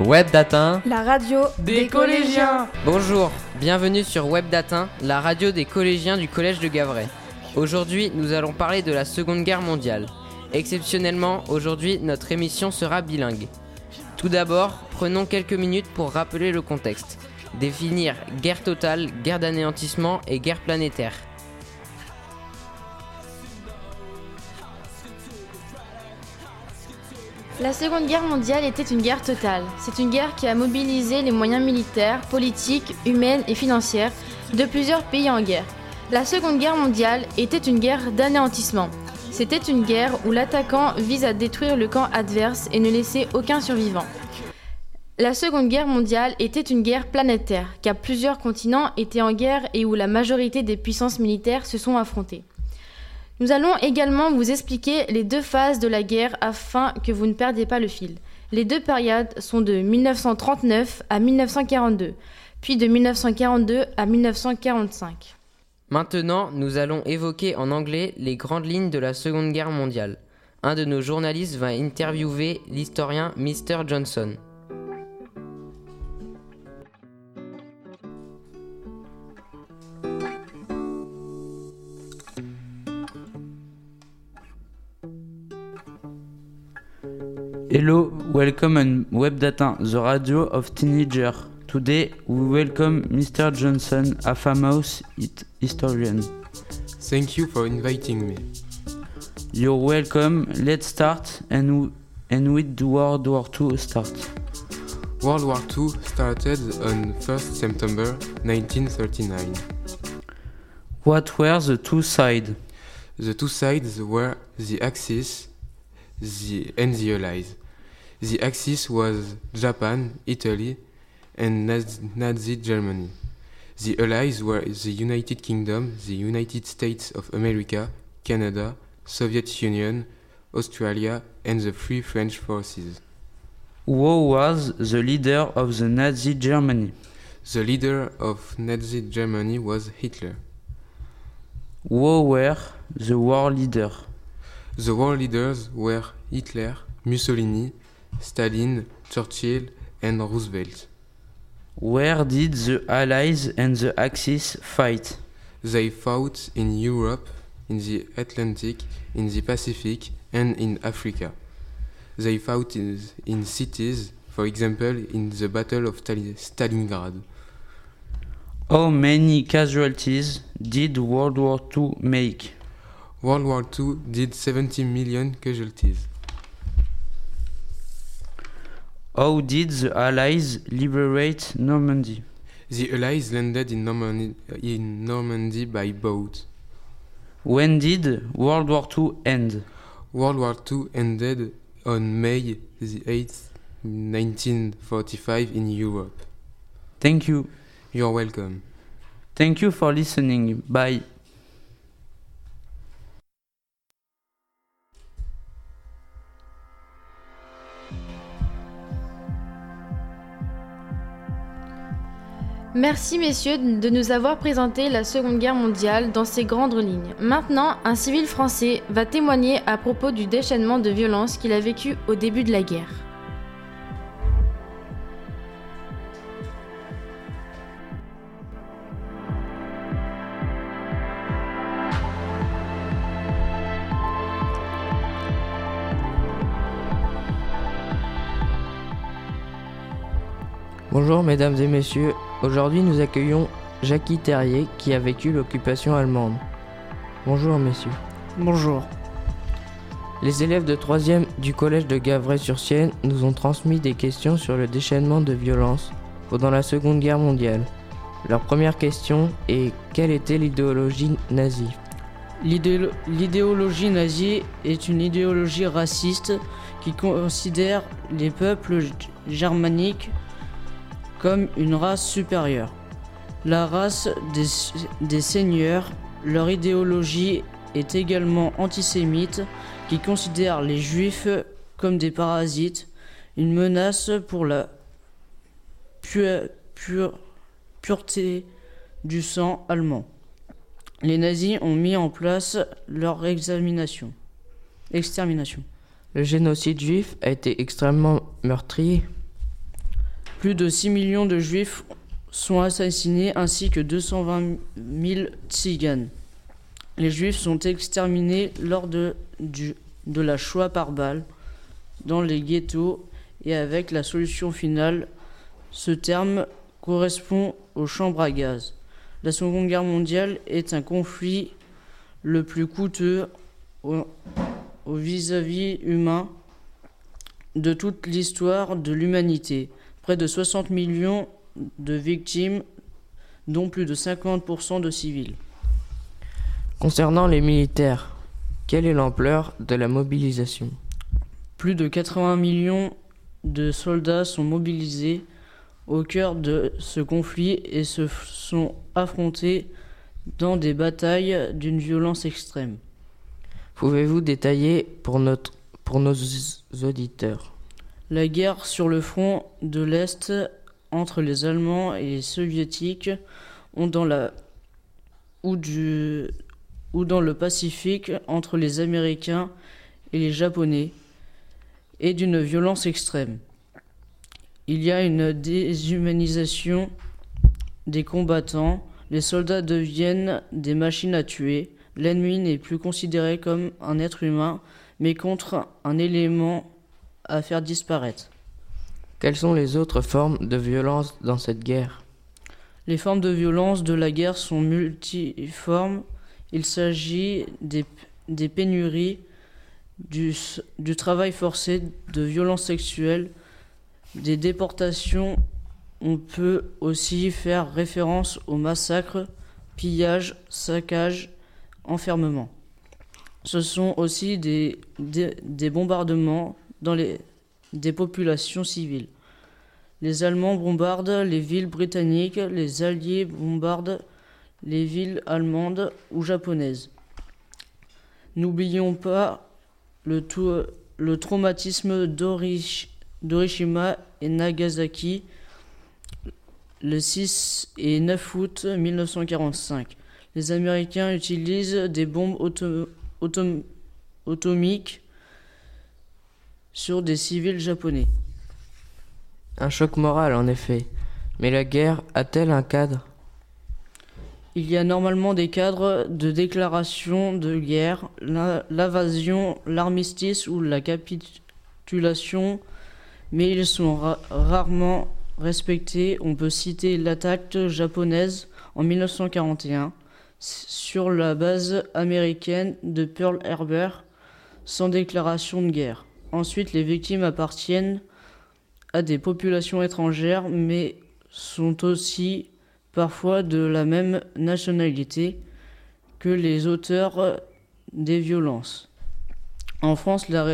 Web d'Hatin, la radio des collégiens. Bonjour, bienvenue sur Web d'Hatin, la radio des collégiens du Collège de Gavray. Aujourd'hui, nous allons parler de la Seconde Guerre mondiale. Exceptionnellement, aujourd'hui, notre émission sera bilingue. Tout d'abord, prenons quelques minutes pour rappeler le contexte. Définir guerre totale, guerre d'anéantissement et guerre planétaire. La Seconde Guerre mondiale était une guerre totale. C'est une guerre qui a mobilisé les moyens militaires, politiques, humaines et financières de plusieurs pays en guerre. La Seconde Guerre mondiale était une guerre d'anéantissement. C'était une guerre où l'attaquant vise à détruire le camp adverse et ne laisser aucun survivant. La Seconde Guerre mondiale était une guerre planétaire, car plusieurs continents étaient en guerre et où la majorité des puissances militaires se sont affrontées. Nous allons également vous expliquer les deux phases de la guerre afin que vous ne perdiez pas le fil. Les deux périodes sont de 1939 à 1942, puis de 1942 à 1945. Maintenant, nous allons évoquer en anglais les grandes lignes de la Seconde Guerre mondiale. Un de nos journalistes va interviewer l'historien Mr. Johnson. Hello, welcome on Web d'Hatin, the radio of teenager. Today we welcome Mr. Johnson, a famous historian. Thank you for inviting me. You're welcome. Let's start and with World War II start. World War II started on 1st September 1939. What were the two sides? The two sides were the Axis and the Allies. The Axis was Japan, Italy, and Nazi Germany. The Allies were the United Kingdom, the United States of America, Canada, Soviet Union, Australia, and the Free French Forces. Who was the leader of the Nazi Germany? The leader of Nazi Germany was Hitler. Who were the war leaders? The war leaders were Hitler, Mussolini, Stalin, Churchill, and Roosevelt. Where did the Allies and the Axis fight? They fought in Europe, in the Atlantic, in the Pacific, and in Africa. They fought in cities, for example, in the Battle of Stalingrad. How many casualties did World War II make? World War II did 70 million casualties. How did the Allies liberate Normandy? The Allies landed in Normandy by boat. When did World War II end? World War II ended on May the 8th, 1945 in Europe. Thank you. You're welcome. Thank you for listening. Bye. Merci messieurs de nous avoir présenté la Seconde Guerre mondiale dans ses grandes lignes. Maintenant, un civil français va témoigner à propos du déchaînement de violence qu'il a vécu au début de la guerre. Bonjour mesdames et messieurs, aujourd'hui nous accueillons Jackie Terrier qui a vécu l'occupation allemande. Bonjour messieurs. Bonjour. Les élèves de 3e du collège de Gavray-sur-Sienne nous ont transmis des questions sur le déchaînement de violence pendant la Seconde Guerre mondiale. Leur première question est « Quelle était l'idéologie nazie ?» L'idéologie nazie est une idéologie raciste qui considère les peuples germaniques comme une race supérieure. La race des seigneurs, leur idéologie est également antisémite, qui considère les juifs comme des parasites, une menace pour la pureté du sang allemand. Les nazis ont mis en place leur extermination. Le génocide juif a été extrêmement meurtrier. Plus de 6 millions de Juifs sont assassinés ainsi que 220 000 Tziganes. Les Juifs sont exterminés lors de la Shoah par balle dans les ghettos et avec la solution finale. Ce terme correspond aux chambres à gaz. La Seconde Guerre mondiale est un conflit le plus coûteux au vis-à-vis humain de toute l'histoire de l'humanité. Près de 60 millions de victimes, dont plus de 50% de civils. Concernant les militaires, quelle est l'ampleur de la mobilisation? Plus de 80 millions de soldats sont mobilisés au cœur de ce conflit et se sont affrontés dans des batailles d'une violence extrême. Pouvez-vous détailler pour nos auditeurs? La guerre sur le front de l'Est entre les Allemands et les Soviétiques ou dans le Pacifique entre les Américains et les Japonais est d'une violence extrême. Il y a une déshumanisation des combattants. Les soldats deviennent des machines à tuer. L'ennemi n'est plus considéré comme un être humain, mais contre un élément à faire disparaître. Quelles sont les autres formes de violence dans cette guerre? Les formes de violence de la guerre sont multiformes. Il s'agit des pénuries, du travail forcé, de violences sexuelles, des déportations. On peut aussi faire référence aux massacres, pillages, saccages, enfermements. Ce sont aussi des bombardements dans des populations civiles. Les Allemands bombardent les villes britanniques, les Alliés bombardent les villes allemandes ou japonaises. N'oublions pas le traumatisme d'Hiroshima et Nagasaki, le 6 et 9 août 1945. Les Américains utilisent des bombes atomiques sur des civils japonais. Un choc moral en effet. Mais la guerre a-t-elle un cadre? Il y a normalement des cadres de déclaration de guerre, l'invasion, l'armistice ou la capitulation, mais ils sont rarement respectés. On peut citer l'attaque japonaise en 1941 sur la base américaine de Pearl Harbor sans déclaration de guerre. Ensuite, les victimes appartiennent à des populations étrangères mais sont aussi parfois de la même nationalité que les auteurs des violences. En France, la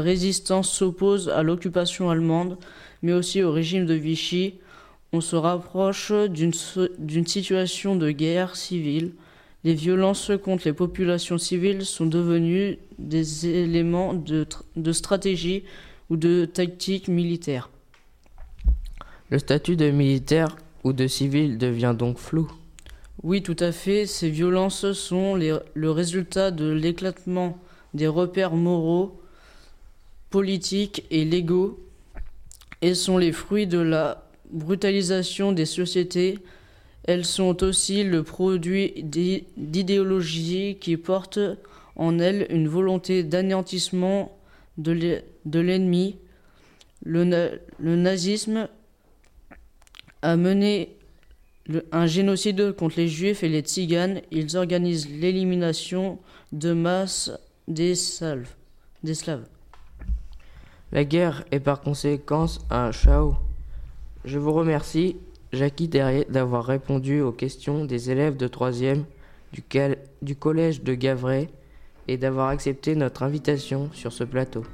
résistance s'oppose à l'occupation allemande, mais aussi au régime de Vichy. On se rapproche d'une situation de guerre civile. Les violences contre les populations civiles sont devenues des éléments de stratégie ou de tactique militaire. Le statut de militaire ou de civil devient donc flou. Oui, tout à fait. Ces violences sont le résultat de l'éclatement des repères moraux, politiques et légaux et sont les fruits de la brutalisation des sociétés. Elles sont aussi le produit d'idéologies qui portent en elles une volonté d'anéantissement de l'ennemi. Le nazisme a mené un génocide contre les Juifs et les Tziganes. Ils organisent l'élimination de masse des Slaves. La guerre est par conséquent un chaos. Je vous remercie, Jackie Terrier, d'avoir répondu aux questions des élèves de 3e du Collège de Gavray et d'avoir accepté notre invitation sur ce plateau.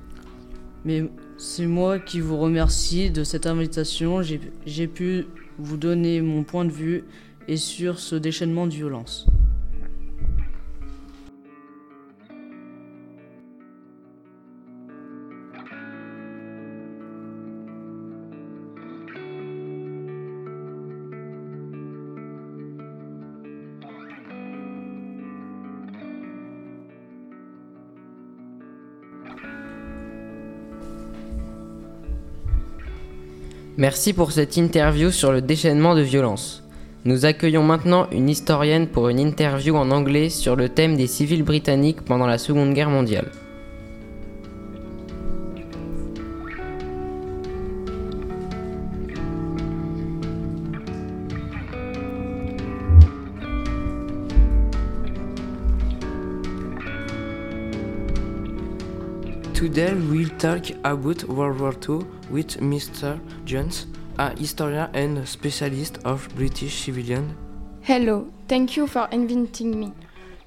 Mais c'est moi qui vous remercie de cette invitation. J'ai pu vous donner mon point de vue et sur ce déchaînement de violence. Merci pour cette interview sur le déchaînement de violence. Nous accueillons maintenant une historienne pour une interview en anglais sur le thème des civils britanniques pendant la Seconde Guerre mondiale. Today we'll talk about World War II with Mr. Johnson, a historian and specialist of British civilian. Hello, thank you for inviting me.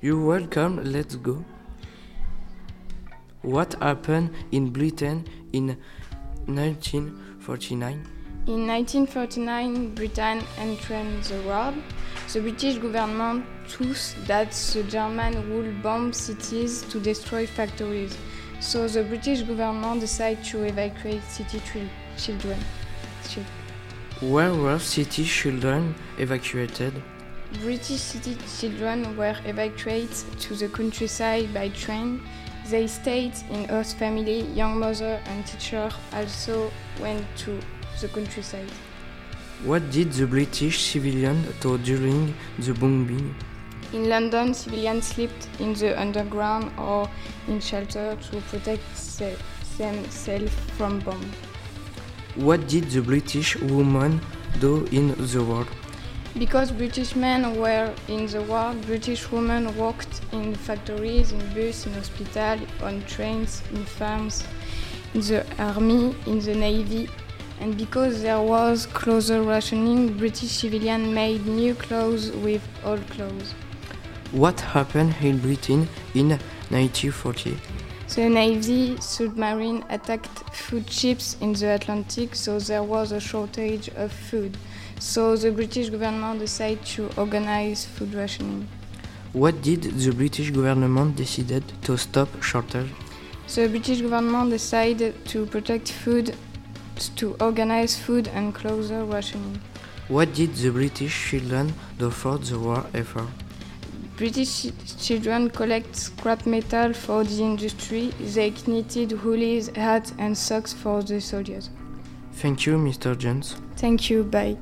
You're welcome, let's go. What happened in Britain in 1949? In 1949, Britain entered the war. The British government chose that the Germans would bomb cities to destroy factories. So the British government decided to evacuate city children. Where were city children evacuated? British city children were evacuated to the countryside by train. They stayed in host family, young mother and teacher also went to the countryside. What did the British civilians do during the bombing? In London, civilians slept in the underground or in shelter to protect themselves from bombs. What did the British women do in the war? Because British men were in the war, British women worked in factories, in buses, in hospitals, on trains, in farms, in the army, in the navy. And because there was closer rationing, British civilians made new clothes with old clothes. What happened in Britain in 1940? The Navy submarine attacked food ships in the Atlantic, so there was a shortage of food. So the British government decided to organize food rationing. What did the British government decide to stop shortage? The British government decided to protect food, to organize food and closer rationing. What did the British children do for the war effort? British children collect scrap metal for the industry. They knitted hoodies, hats and socks for the soldiers. Thank you, Mr. Jones. Thank you, bye.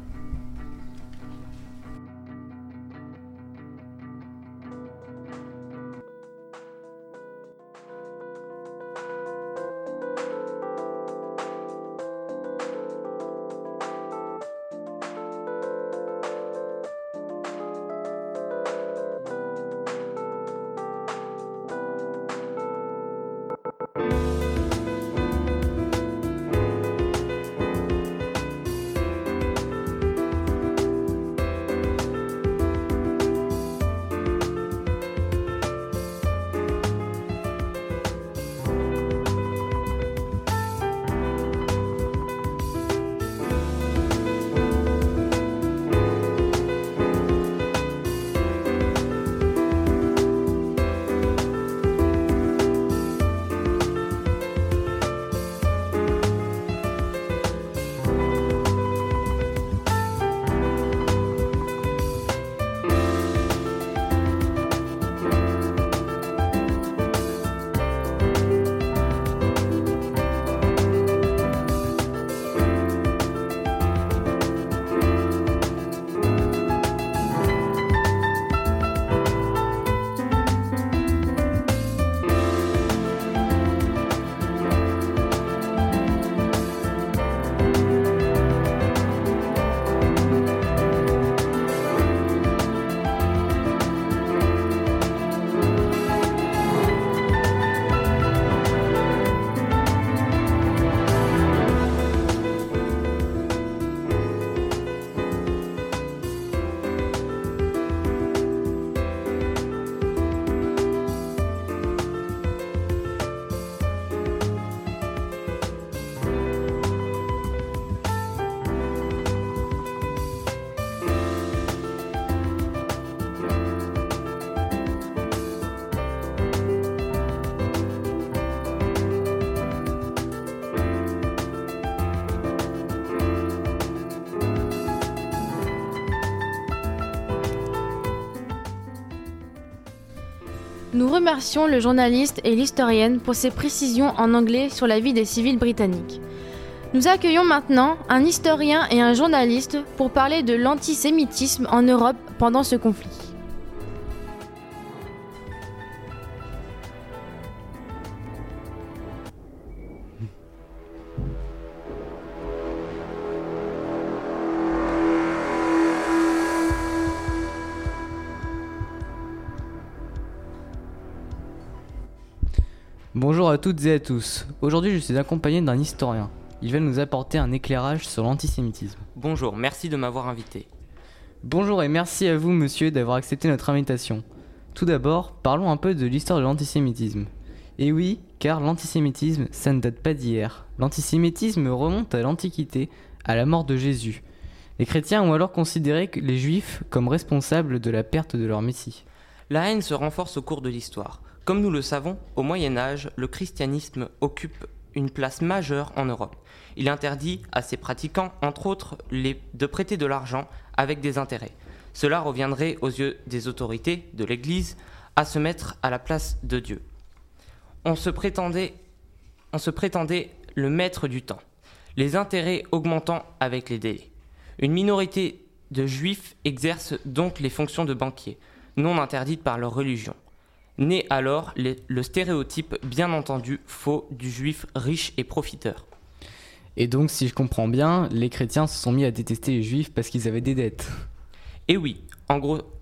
Nous remercions le journaliste et l'historienne pour ses précisions en anglais sur la vie des civils britanniques. Nous accueillons maintenant un historien et un journaliste pour parler de l'antisémitisme en Europe pendant ce conflit. Bonjour à toutes et à tous. Aujourd'hui, je suis accompagné d'un historien. Il va nous apporter un éclairage sur l'antisémitisme. Bonjour, merci de m'avoir invité. Bonjour et merci à vous, monsieur, d'avoir accepté notre invitation. Tout d'abord, parlons un peu de l'histoire de l'antisémitisme. Et oui, car l'antisémitisme, ça ne date pas d'hier. L'antisémitisme remonte à l'Antiquité, à la mort de Jésus. Les chrétiens ont alors considéré les Juifs comme responsables de la perte de leur Messie. La haine se renforce au cours de l'histoire. Comme nous le savons, au Moyen-Âge, le christianisme occupe une place majeure en Europe. Il interdit à ses pratiquants, entre autres, de prêter de l'argent avec des intérêts. Cela reviendrait, aux yeux des autorités de l'Église, à se mettre à la place de Dieu. On se prétendait le maître du temps, les intérêts augmentant avec les délais. Une minorité de juifs exerce donc les fonctions de banquiers, non interdites par leur religion. Naît alors le stéréotype, bien entendu, faux du juif riche et profiteur. Et donc, si je comprends bien, les chrétiens se sont mis à détester les juifs parce qu'ils avaient des dettes. Et oui, en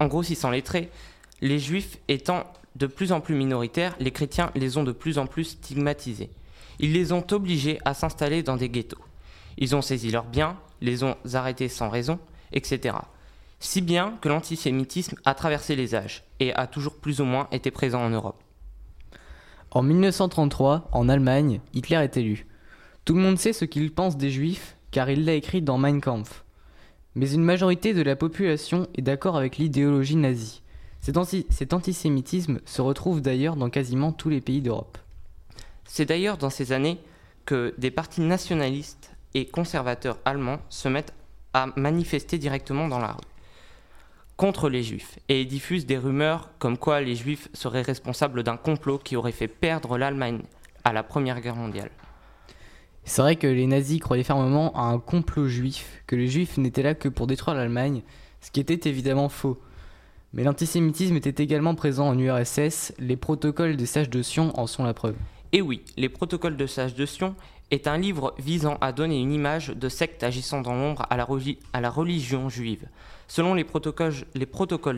grossissant les traits, les juifs étant de plus en plus minoritaires, les chrétiens les ont de plus en plus stigmatisés. Ils les ont obligés à s'installer dans des ghettos. Ils ont saisi leurs biens, les ont arrêtés sans raison, etc. Si bien que l'antisémitisme a traversé les âges et a toujours plus ou moins été présent en Europe. En 1933, en Allemagne, Hitler est élu. Tout le monde sait ce qu'il pense des Juifs, car il l'a écrit dans Mein Kampf. Mais une majorité de la population est d'accord avec l'idéologie nazie. Cet antisémitisme se retrouve d'ailleurs dans quasiment tous les pays d'Europe. C'est d'ailleurs dans ces années que des partis nationalistes et conservateurs allemands se mettent à manifester directement dans la rue contre les Juifs, et ils diffusent des rumeurs comme quoi les Juifs seraient responsables d'un complot qui aurait fait perdre l'Allemagne à la Première Guerre mondiale. C'est vrai que les nazis croyaient fermement à un complot juif, que les Juifs n'étaient là que pour détruire l'Allemagne, ce qui était évidemment faux. Mais l'antisémitisme était également présent en URSS, les protocoles des sages de Sion en sont la preuve. Et oui, les protocoles des sages de Sion est un livre visant à donner une image de sectes agissant dans l'ombre à la religion juive. Selon les protocoles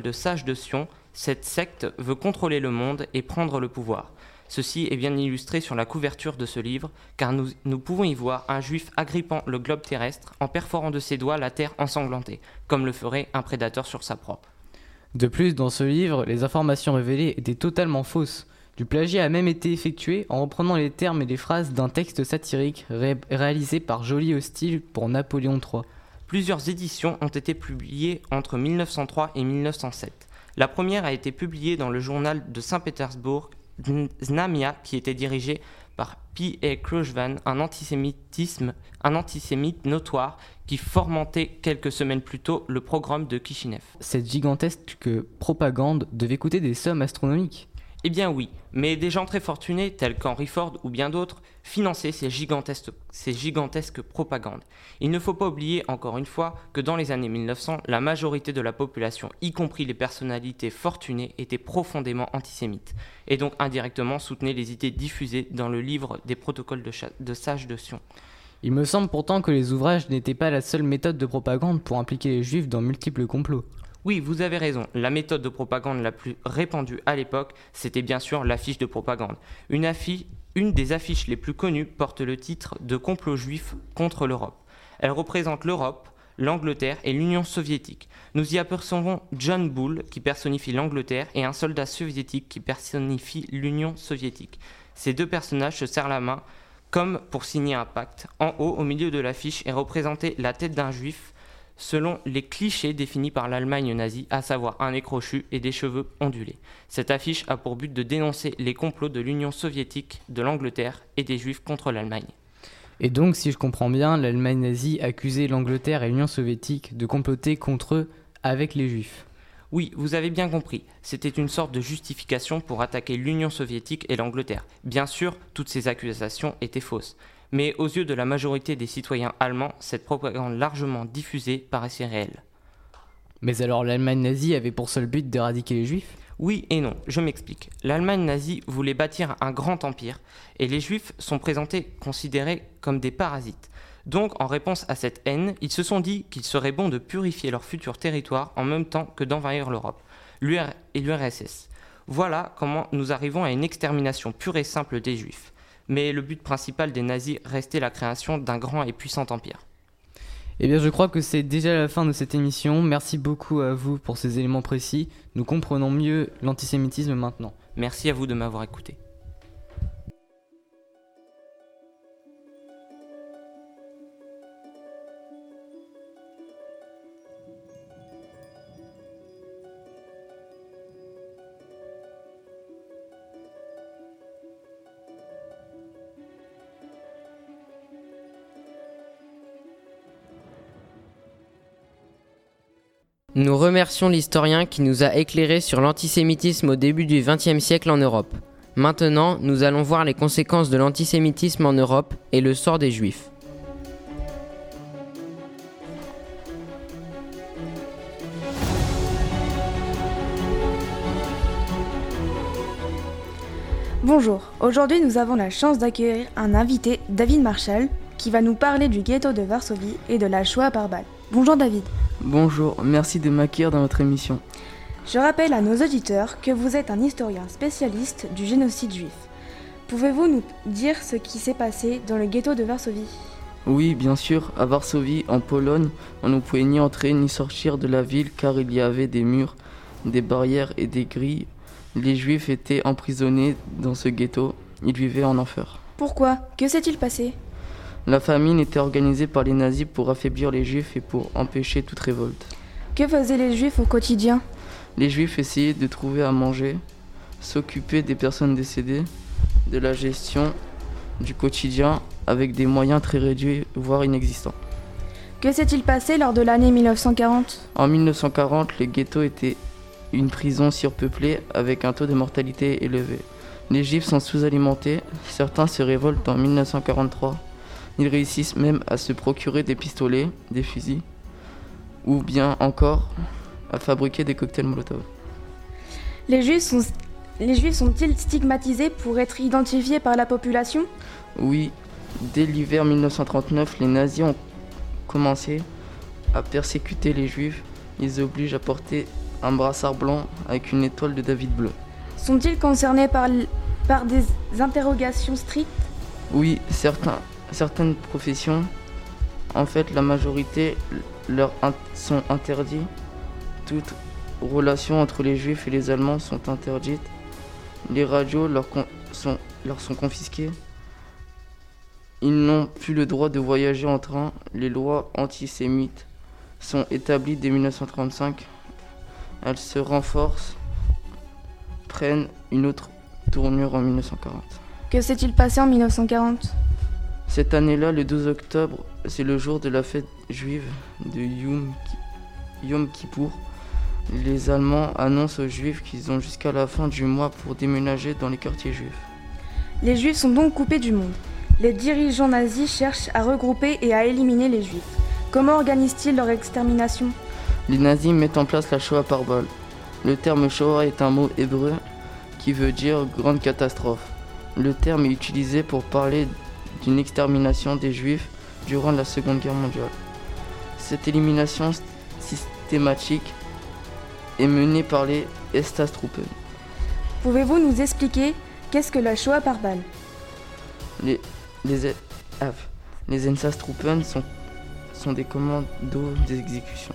de sages de Sion, cette secte veut contrôler le monde et prendre le pouvoir. Ceci est bien illustré sur la couverture de ce livre, car nous pouvons y voir un juif agrippant le globe terrestre en perforant de ses doigts la terre ensanglantée, comme le ferait un prédateur sur sa proie. De plus, dans ce livre, les informations révélées étaient totalement fausses. Du plagiat a même été effectué en reprenant les termes et les phrases d'un texte satirique réalisé par Joly Hostile pour Napoléon III. Plusieurs éditions ont été publiées entre 1903 et 1907. La première a été publiée dans le journal de Saint-Pétersbourg, Znamia, qui était dirigé par P.A. Krojvan, un antisémite notoire qui fomentait quelques semaines plus tôt le pogrom de Kishinev. Cette gigantesque propagande devait coûter des sommes astronomiques. Eh bien oui, mais des gens très fortunés, tels qu'Henry Ford ou bien d'autres, finançaient ces gigantesques propagandes. Il ne faut pas oublier, encore une fois, que dans les années 1900, la majorité de la population, y compris les personnalités fortunées, était profondément antisémite, et donc indirectement soutenait les idées diffusées dans le livre des protocoles de sages de Sion. Il me semble pourtant que les ouvrages n'étaient pas la seule méthode de propagande pour impliquer les Juifs dans multiples complots. Oui, vous avez raison, la méthode de propagande la plus répandue à l'époque, c'était bien sûr l'affiche de propagande. Une des affiches les plus connues porte le titre de « Complot juif contre l'Europe ». Elle représente l'Europe, l'Angleterre et l'Union soviétique. Nous y apercevons John Bull qui personnifie l'Angleterre et un soldat soviétique qui personnifie l'Union soviétique. Ces deux personnages se serrent la main comme pour signer un pacte. En haut, au milieu de l'affiche, est représentée la tête d'un juif, selon les clichés définis par l'Allemagne nazie, à savoir un nez crochu et des cheveux ondulés. Cette affiche a pour but de dénoncer les complots de l'Union soviétique, de l'Angleterre et des Juifs contre l'Allemagne. Et donc, si je comprends bien, l'Allemagne nazie accusait l'Angleterre et l'Union soviétique de comploter contre eux avec les Juifs. Oui, vous avez bien compris, c'était une sorte de justification pour attaquer l'Union soviétique et l'Angleterre. Bien sûr, toutes ces accusations étaient fausses, mais aux yeux de la majorité des citoyens allemands, cette propagande largement diffusée paraissait réelle. Mais alors l'Allemagne nazie avait pour seul but d'éradiquer les juifs ? Oui et non, je m'explique. L'Allemagne nazie voulait bâtir un grand empire, et les juifs sont présentés, considérés comme des parasites. Donc, en réponse à cette haine, ils se sont dit qu'il serait bon de purifier leur futur territoire en même temps que d'envahir l'Europe, l'URSS. Voilà comment nous arrivons à une extermination pure et simple des Juifs. Mais le but principal des nazis restait la création d'un grand et puissant empire. Eh bien, je crois que c'est déjà la fin de cette émission. Merci beaucoup à vous pour ces éléments précis. Nous comprenons mieux l'antisémitisme maintenant. Merci à vous de m'avoir écouté. Nous remercions l'historien qui nous a éclairés sur l'antisémitisme au début du XXe siècle en Europe. Maintenant, nous allons voir les conséquences de l'antisémitisme en Europe et le sort des Juifs. Bonjour, aujourd'hui nous avons la chance d'accueillir un invité, David Marshall, qui va nous parler du ghetto de Varsovie et de la Shoah par balle. Bonjour David. Bonjour, merci de m'accueillir dans votre émission. Je rappelle à nos auditeurs que vous êtes un historien spécialiste du génocide juif. Pouvez-vous nous dire ce qui s'est passé dans le ghetto de Varsovie ? Oui, bien sûr. À Varsovie, en Pologne, on ne pouvait ni entrer ni sortir de la ville car il y avait des murs, des barrières et des grilles. Les Juifs étaient emprisonnés dans ce ghetto. Ils vivaient en enfer. Pourquoi ? Que s'est-il passé ? La famine était organisée par les nazis pour affaiblir les Juifs et pour empêcher toute révolte. Que faisaient les Juifs au quotidien ? Les Juifs essayaient de trouver à manger, s'occuper des personnes décédées, de la gestion du quotidien avec des moyens très réduits, voire inexistants. Que s'est-il passé lors de l'année 1940 ? En 1940, le ghetto était une prison surpeuplée avec un taux de mortalité élevé. Les Juifs sont sous-alimentés, certains se révoltent en 1943. Ils réussissent même à se procurer des pistolets, des fusils, ou bien encore à fabriquer des cocktails Molotov. Les Juifs sont-ils stigmatisés pour être identifiés par la population ? Oui, dès l'hiver 1939, les nazis ont commencé à persécuter les Juifs. Ils obligent à porter un brassard blanc avec une étoile de David bleue. Sont-ils concernés par des interrogations strictes ? Oui, certains. Certaines professions, en fait la majorité, leur sont interdites. Toutes relations entre les Juifs et les Allemands sont interdites. Les radios leur sont confisquées. Ils n'ont plus le droit de voyager en train. Les lois antisémites sont établies dès 1935. Elles se renforcent, prennent une autre tournure en 1940. Que s'est-il passé en 1940 ? Cette année-là, le 12 octobre, c'est le jour de la fête juive de Yom Kippour. Les Allemands annoncent aux Juifs qu'ils ont jusqu'à la fin du mois pour déménager dans les quartiers juifs. Les Juifs sont donc coupés du monde. Les dirigeants nazis cherchent à regrouper et à éliminer les Juifs. Comment organisent-ils leur extermination ? Les nazis mettent en place la Shoah par balle. Le terme Shoah est un mot hébreu qui veut dire « grande catastrophe ». Le terme est utilisé pour parler d'une extermination des Juifs durant la Seconde Guerre mondiale. Cette élimination systématique est menée par les Einsatzgruppen. Pouvez-vous nous expliquer qu'est-ce que la Shoah par balle ? Les Einsatzgruppen sont des commandos d'exécution.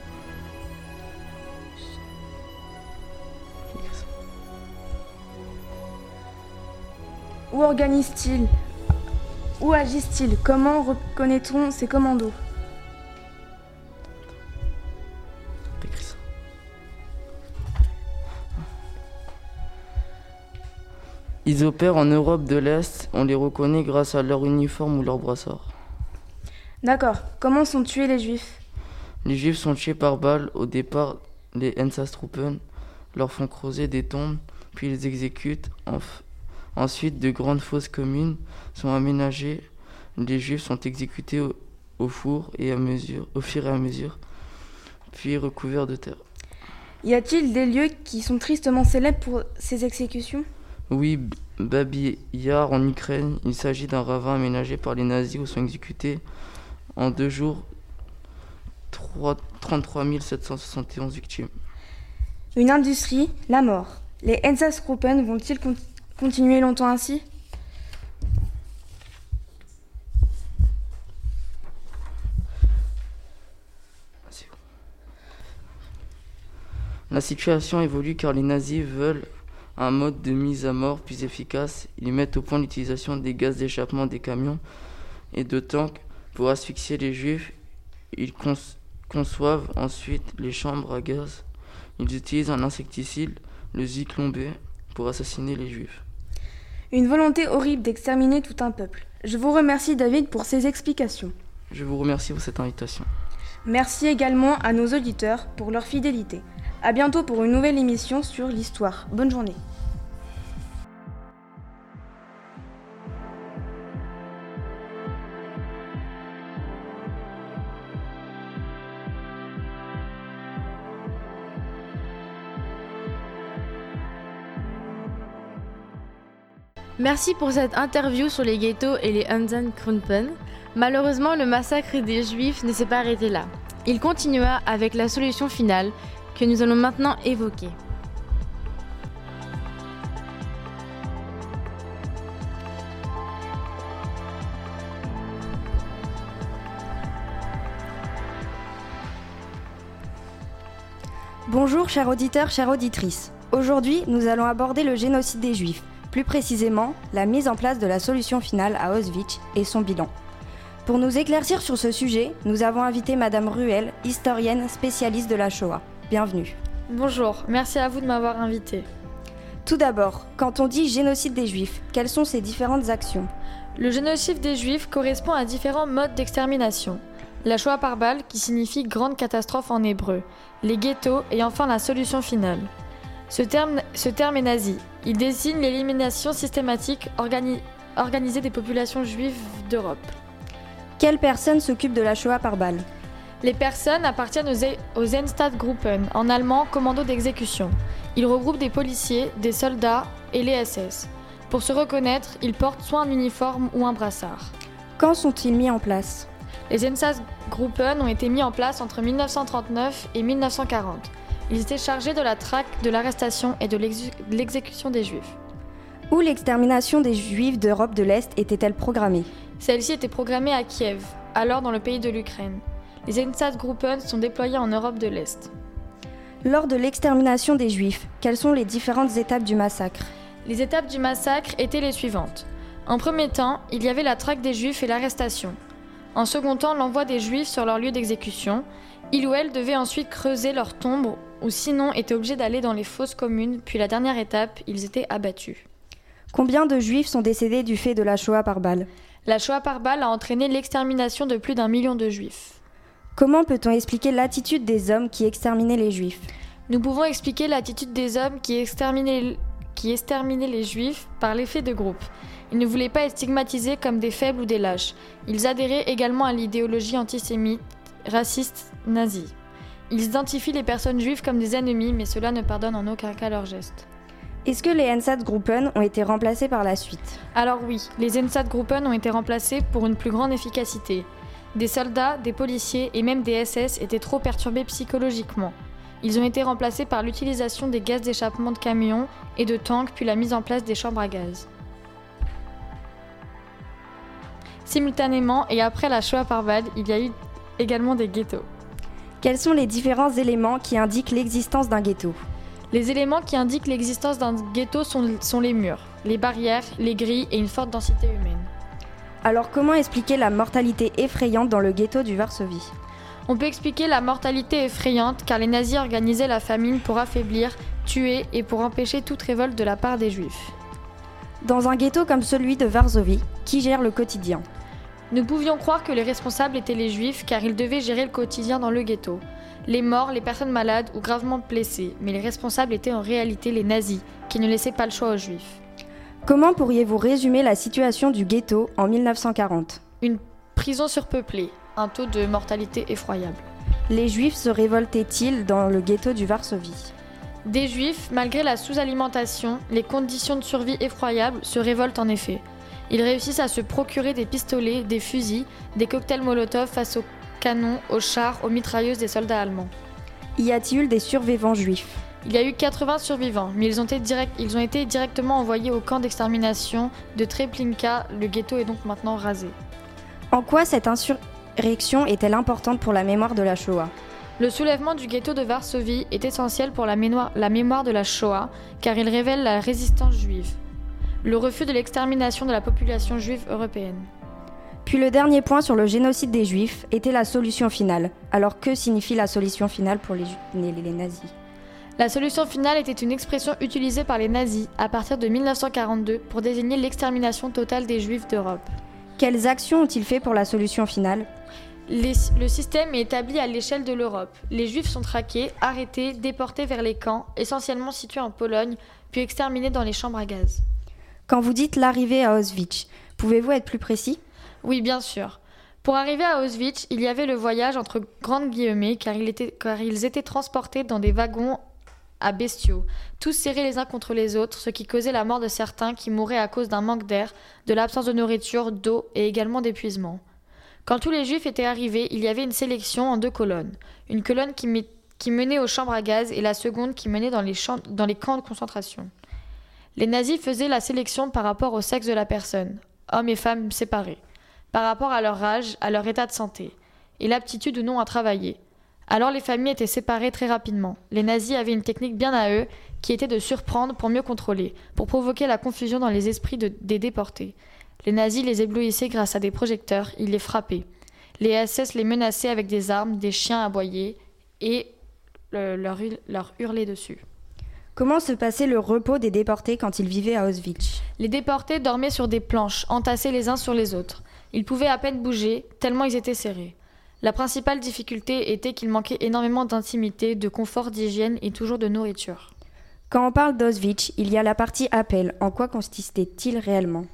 Où organisent-ils ? Où agissent-ils ? Comment reconnaît-on ces commandos ? Ils opèrent en Europe de l'Est, on les reconnaît grâce à leur uniforme ou leur brassard. D'accord. Comment sont tués les Juifs ? Les Juifs sont tués par balles. Au départ, les Einsatzgruppen leur font creuser des tombes, puis ils les exécutent. Ensuite, de grandes fosses communes sont aménagées Les Juifs sont exécutés au fur et à mesure, puis recouverts de terre. Y a-t-il des lieux qui sont tristement célèbres pour ces exécutions ? Oui, Babi Yar en Ukraine. Il s'agit d'un ravin aménagé par les nazis où sont exécutés en 2 jours 33 771 victimes. Une industrie, la mort. Les Einsatzgruppen vont-ils continuer longtemps ainsi ? La situation évolue car les nazis veulent un mode de mise à mort plus efficace. Ils mettent au point l'utilisation des gaz d'échappement des camions et de tanks pour asphyxier les juifs. Ils conçoivent ensuite les chambres à gaz. Ils utilisent un insecticide, le zyklon B, pour assassiner les juifs. Une volonté horrible d'exterminer tout un peuple. Je vous remercie David pour ces explications. Je vous remercie pour cette invitation. Merci également à nos auditeurs pour leur fidélité. À bientôt pour une nouvelle émission sur l'histoire. Bonne journée. Merci pour cette interview sur les ghettos et les Einsatzgruppen. Malheureusement, le massacre des Juifs ne s'est pas arrêté là. Il continua avec la solution finale, que nous allons maintenant évoquer. Bonjour chers auditeurs, chères auditrices. Aujourd'hui, nous allons aborder le génocide des Juifs, plus précisément la mise en place de la solution finale à Auschwitz et son bilan. Pour nous éclaircir sur ce sujet, nous avons invité Madame Ruel, historienne spécialiste de la Shoah. Bienvenue. Bonjour, merci à vous de m'avoir invitée. Tout d'abord, quand on dit génocide des Juifs, quelles sont ces différentes actions ? Le génocide des Juifs correspond à différents modes d'extermination. La Shoah par balle, qui signifie grande catastrophe en hébreu, les ghettos et enfin la solution finale. Ce terme est nazi. Il désigne l'élimination systématique organisée des populations juives d'Europe. Quelles personnes s'occupent de la Shoah par balle ? Les personnes appartiennent aux Einsatzgruppen, en allemand commando d'exécution. Ils regroupent des policiers, des soldats et les SS. Pour se reconnaître, ils portent soit un uniforme ou un brassard. Quand sont-ils mis en place ? Les Einsatzgruppen ont été mis en place entre 1939 et 1940. Ils étaient chargés de la traque, de l'arrestation et de l'exécution des Juifs. Où l'extermination des Juifs d'Europe de l'Est était-elle programmée ? Celle-ci était programmée à Kiev, alors dans le pays de l'Ukraine. Les Einsatzgruppen sont déployés en Europe de l'Est. Lors de l'extermination des Juifs, quelles sont les différentes étapes du massacre ? Les étapes du massacre étaient les suivantes. En premier temps, il y avait la traque des Juifs et l'arrestation. En second temps, l'envoi des Juifs sur leur lieu d'exécution. Ils ou elles devaient ensuite creuser leur tombe ou sinon étaient obligés d'aller dans les fosses communes. Puis la dernière étape, ils étaient abattus. Combien de Juifs sont décédés du fait de la Shoah par balle ? La Shoah par balle a entraîné l'extermination de plus d'1 million de Juifs. Comment peut-on expliquer l'attitude des hommes qui exterminaient les Juifs ? Nous pouvons expliquer l'attitude des hommes qui exterminaient les Juifs par l'effet de groupe. Ils ne voulaient pas être stigmatisés comme des faibles ou des lâches. Ils adhéraient également à l'idéologie antisémite, raciste, nazie. Ils identifient les personnes juives comme des ennemis, mais cela ne pardonne en aucun cas leurs gestes. Est-ce que les Einsatzgruppen ont été remplacés par la suite ? Alors oui, les Einsatzgruppen ont été remplacés pour une plus grande efficacité. Des soldats, des policiers et même des SS étaient trop perturbés psychologiquement. Ils ont été remplacés par l'utilisation des gaz d'échappement de camions et de tanks, puis la mise en place des chambres à gaz. Simultanément et après la Shoah par balle, il y a eu également des ghettos. Quels sont les différents éléments qui indiquent l'existence d'un ghetto ? Les éléments qui indiquent l'existence d'un ghetto sont les murs, les barrières, les grilles et une forte densité humaine. Alors comment expliquer la mortalité effrayante dans le ghetto du Varsovie ? On peut expliquer la mortalité effrayante car les nazis organisaient la famine pour affaiblir, tuer et pour empêcher toute révolte de la part des juifs. Dans un ghetto comme celui de Varsovie, qui gère le quotidien ? Nous pouvions croire que les responsables étaient les juifs car ils devaient gérer le quotidien dans le ghetto. Les morts, les personnes malades ou gravement blessées, mais les responsables étaient en réalité les nazis qui ne laissaient pas le choix aux juifs. Comment pourriez-vous résumer la situation du ghetto en 1940 ? une prison surpeuplée, un taux de mortalité effroyable. Les Juifs se révoltaient-ils dans le ghetto du Varsovie? Des Juifs, malgré la sous-alimentation, les conditions de survie effroyables, se révoltent en effet. Ils réussissent à se procurer des pistolets, des fusils, des cocktails Molotov face aux canons, aux chars, aux mitrailleuses des soldats allemands. Y a-t-il des survivants juifs? Il y a eu 80 survivants, mais ils ont été directement envoyés au camp d'extermination de Treblinka. Le ghetto est donc maintenant rasé. En quoi cette insurrection est-elle importante pour la mémoire de la Shoah? Le soulèvement du ghetto de Varsovie est essentiel pour la mémoire de la Shoah, car il révèle la résistance juive, le refus de l'extermination de la population juive européenne. Puis le dernier point sur le génocide des Juifs était la solution finale. Alors que signifie la solution finale pour les nazis? La solution finale était une expression utilisée par les nazis à partir de 1942 pour désigner l'extermination totale des Juifs d'Europe. Quelles actions ont-ils fait pour la solution finale? Le système est établi à l'échelle de l'Europe. Les Juifs sont traqués, arrêtés, déportés vers les camps, essentiellement situés en Pologne, puis exterminés dans les chambres à gaz. Quand vous dites l'arrivée à Auschwitz, pouvez-vous être plus précis? Oui, bien sûr. Pour arriver à Auschwitz, il y avait le voyage entre grandes guillemets, car ils étaient transportés dans des wagons à bestiaux, tous serrés les uns contre les autres, ce qui causait la mort de certains qui mouraient à cause d'un manque d'air, de l'absence de nourriture, d'eau et également d'épuisement. Quand tous les Juifs étaient arrivés, il y avait une sélection en deux colonnes. Une colonne qui menait aux chambres à gaz et la seconde qui menait dans les camps de concentration. Les nazis faisaient la sélection par rapport au sexe de la personne, hommes et femmes séparés, par rapport à leur âge, à leur état de santé, et l'aptitude ou non à travailler. Alors les familles étaient séparées très rapidement. Les nazis avaient une technique bien à eux, qui était de surprendre pour mieux contrôler, pour provoquer la confusion dans les esprits des déportés. Les nazis les éblouissaient grâce à des projecteurs, ils les frappaient. Les SS les menaçaient avec des armes, des chiens aboyés et leur hurlaient dessus. Comment se passait le repos des déportés quand ils vivaient à Auschwitz? Les déportés dormaient sur des planches, entassés les uns sur les autres. Ils pouvaient à peine bouger, tellement ils étaient serrés. La principale difficulté était qu'il manquait énormément d'intimité, de confort, d'hygiène et toujours de nourriture. Quand on parle d'Auschwitz, il y a la partie appel. En quoi consistait-il réellement?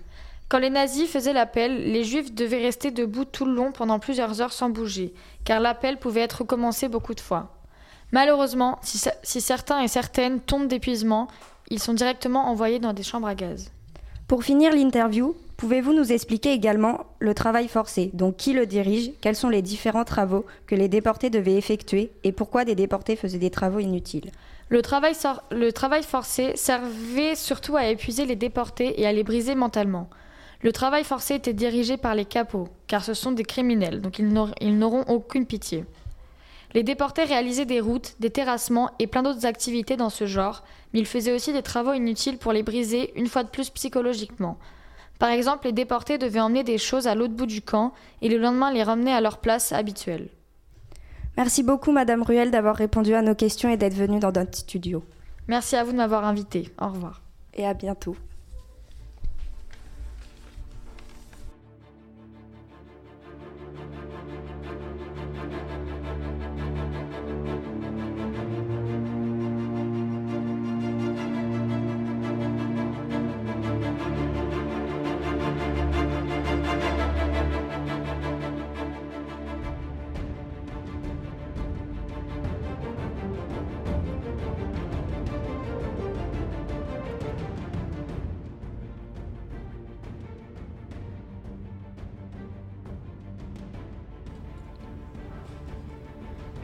Quand les nazis faisaient l'appel, les Juifs devaient rester debout tout le long pendant plusieurs heures sans bouger, car l'appel pouvait être recommencé beaucoup de fois. Malheureusement, si certains et certaines tombent d'épuisement, ils sont directement envoyés dans des chambres à gaz. Pour finir l'interview, pouvez-vous nous expliquer également le travail forcé? Donc qui le dirige? Quels sont les différents travaux que les déportés devaient effectuer? Et pourquoi des déportés faisaient des travaux inutiles? Le travail forcé servait surtout à épuiser les déportés et à les briser mentalement. Le travail forcé était dirigé par les capots, car ce sont des criminels, donc ils n'auront aucune pitié. Les déportés réalisaient des routes, des terrassements et plein d'autres activités dans ce genre, mais ils faisaient aussi des travaux inutiles pour les briser, une fois de plus psychologiquement. Par exemple, les déportés devaient emmener des choses à l'autre bout du camp et le lendemain les ramener à leur place habituelle. Merci beaucoup Madame Ruel d'avoir répondu à nos questions et d'être venue dans notre studio. Merci à vous de m'avoir invitée. Au revoir. Et à bientôt.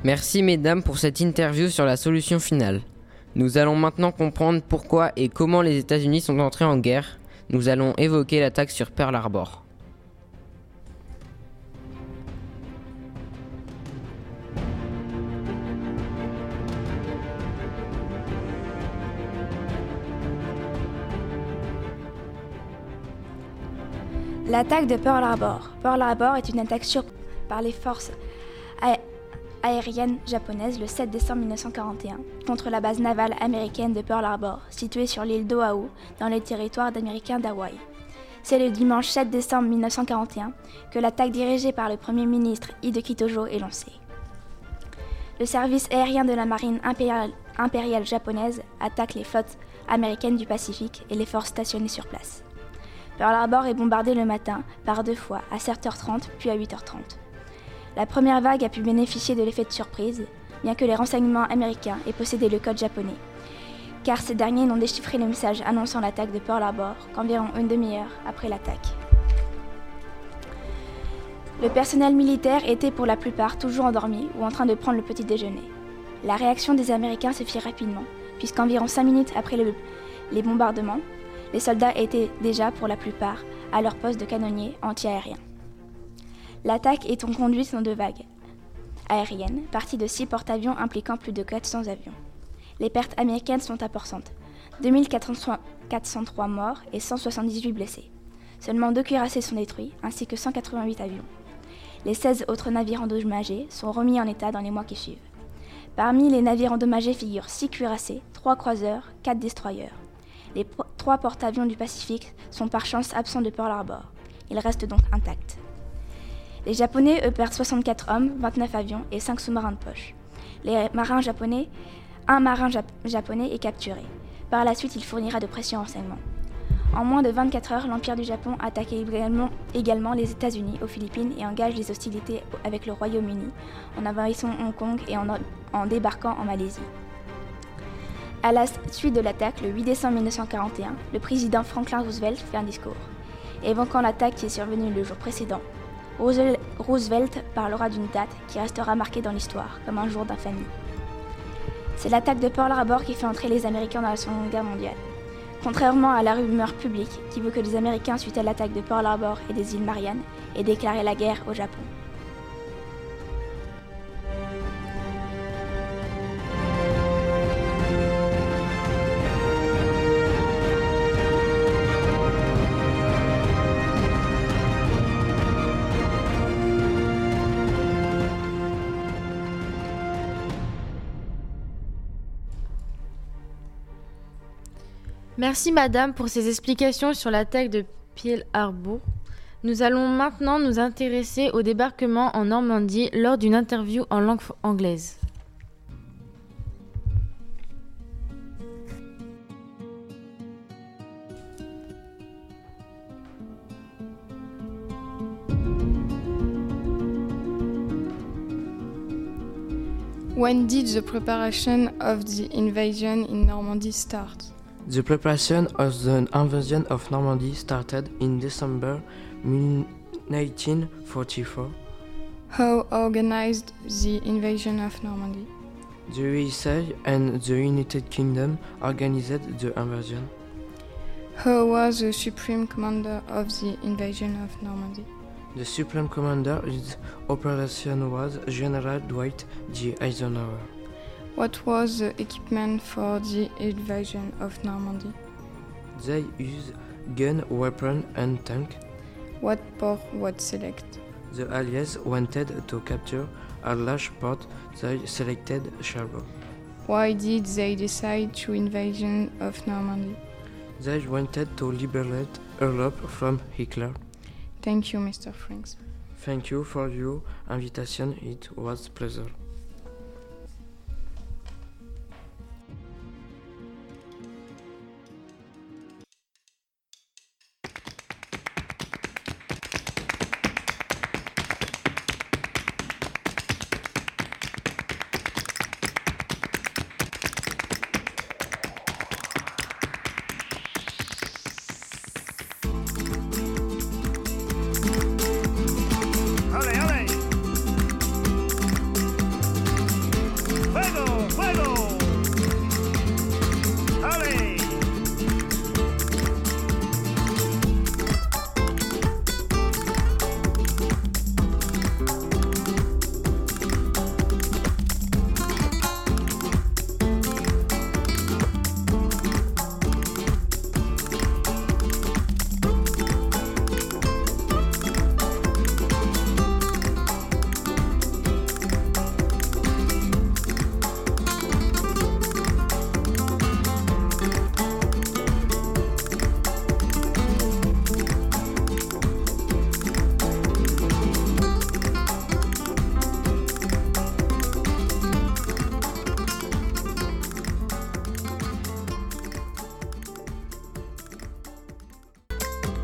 Merci mesdames pour cette interview sur la solution finale. Nous allons maintenant comprendre pourquoi et comment les États-Unis sont entrés en guerre. Nous allons évoquer l'attaque sur Pearl Harbor. L'attaque de Pearl Harbor. Pearl Harbor est une attaque surprise par les forces aérienne japonaise le 7 décembre 1941 contre la base navale américaine de Pearl Harbor, située sur l'île d'Oahu, dans les territoires américains d'Hawaï. C'est le dimanche 7 décembre 1941 que l'attaque dirigée par le Premier ministre Hideki Tojo est lancée. Le service aérien de la marine impériale japonaise attaque les flottes américaines du Pacifique et les forces stationnées sur place. Pearl Harbor est bombardée le matin, par deux fois, à 7h30 puis à 8h30. La première vague a pu bénéficier de l'effet de surprise, bien que les renseignements américains aient possédé le code japonais, car ces derniers n'ont déchiffré le message annonçant l'attaque de Pearl Harbor qu'environ une demi-heure après l'attaque. Le personnel militaire était pour la plupart toujours endormi ou en train de prendre le petit déjeuner. La réaction des Américains se fit rapidement, puisqu'environ 5 minutes après les bombardements, les soldats étaient déjà, pour la plupart, à leur poste de canonnier anti-aérien. L'attaque étant conduite dans deux vagues aériennes, parties de 6 porte-avions impliquant plus de 400 avions. Les pertes américaines sont importantes, 2403 morts et 178 blessés. Seulement 2 cuirassés sont détruits, ainsi que 188 avions. Les 16 autres navires endommagés sont remis en état dans les mois qui suivent. Parmi les navires endommagés figurent 6 cuirassés, 3 croiseurs, 4 destroyers. Les 3 porte-avions du Pacifique sont par chance absents de Pearl Harbor. Ils restent donc intacts. Les Japonais, eux, perdent 64 hommes, 29 avions et 5 sous-marins de poche. Un marin japonais est capturé. Par la suite, il fournira de précieux renseignements. En moins de 24 heures, l'Empire du Japon attaque également les États-Unis aux Philippines et engage les hostilités avec le Royaume-Uni, en envahissant Hong Kong et en débarquant en Malaisie. À la suite de l'attaque, le 8 décembre 1941, le président Franklin Roosevelt fait un discours. Évoquant l'attaque qui est survenue le jour précédent, Roosevelt parlera d'une date qui restera marquée dans l'histoire, comme un jour d'infamie. C'est l'attaque de Pearl Harbor qui fait entrer les Américains dans la Seconde Guerre mondiale. Contrairement à la rumeur publique qui veut que les Américains, suite à l'attaque de Pearl Harbor et des îles Mariannes, aient déclaré la guerre au Japon. Merci madame pour ces explications sur l'attaque de Pearl Harbor. Nous allons maintenant nous intéresser au débarquement en Normandie lors d'une interview en langue anglaise. When did the preparation of the invasion in Normandy start? The preparation of the invasion of Normandy started in December 1944. How organized the invasion of Normandy? The USA and the United Kingdom organized the invasion. Who was the supreme commander of the invasion of Normandy? The supreme commander of the operation was General Dwight D. Eisenhower. What was the equipment for the invasion of Normandy? They used gun, weapon and tank. What port would select? The Allies wanted to capture a large port. They selected Cherbourg. Why did they decide to invasion of Normandy? They wanted to liberate Europe from Hitler. Thank you, Mr. Franks. Thank you for your invitation. It was a pleasure.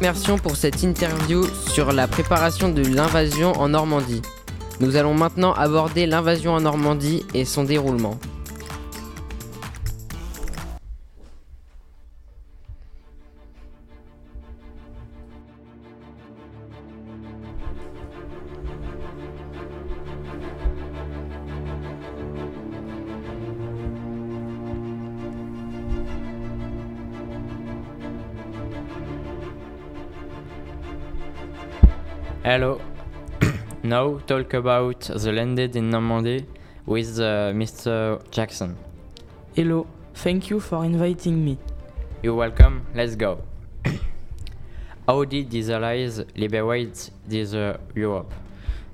immersion pour cette interview sur la préparation de l'invasion en Normandie. Nous allons maintenant aborder l'invasion en Normandie et son déroulement. Hello. Now talk about the landing in Normandy with Mr. Jackson. Hello. Thank you for inviting me. You're welcome. Let's go. How did the Allies liberate Europe?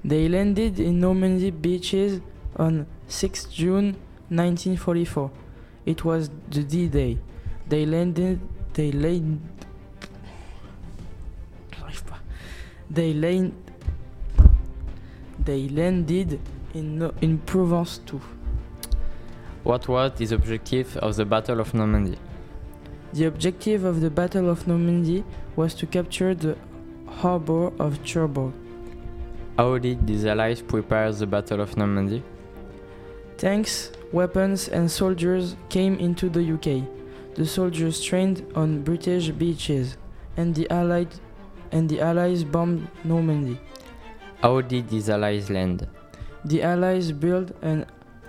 They landed in Normandy beaches on 6 June 1944. It was the D-Day. They landed in Provence too. What was the objective of the Battle of Normandy? The objective of the Battle of Normandy was to capture the harbor of Cherbourg. How did the Allies prepare the Battle of Normandy? Tanks, weapons and soldiers came into the UK. The soldiers trained on British beaches and the Allies bombed Normandy. How did the Allies land? The Allies built an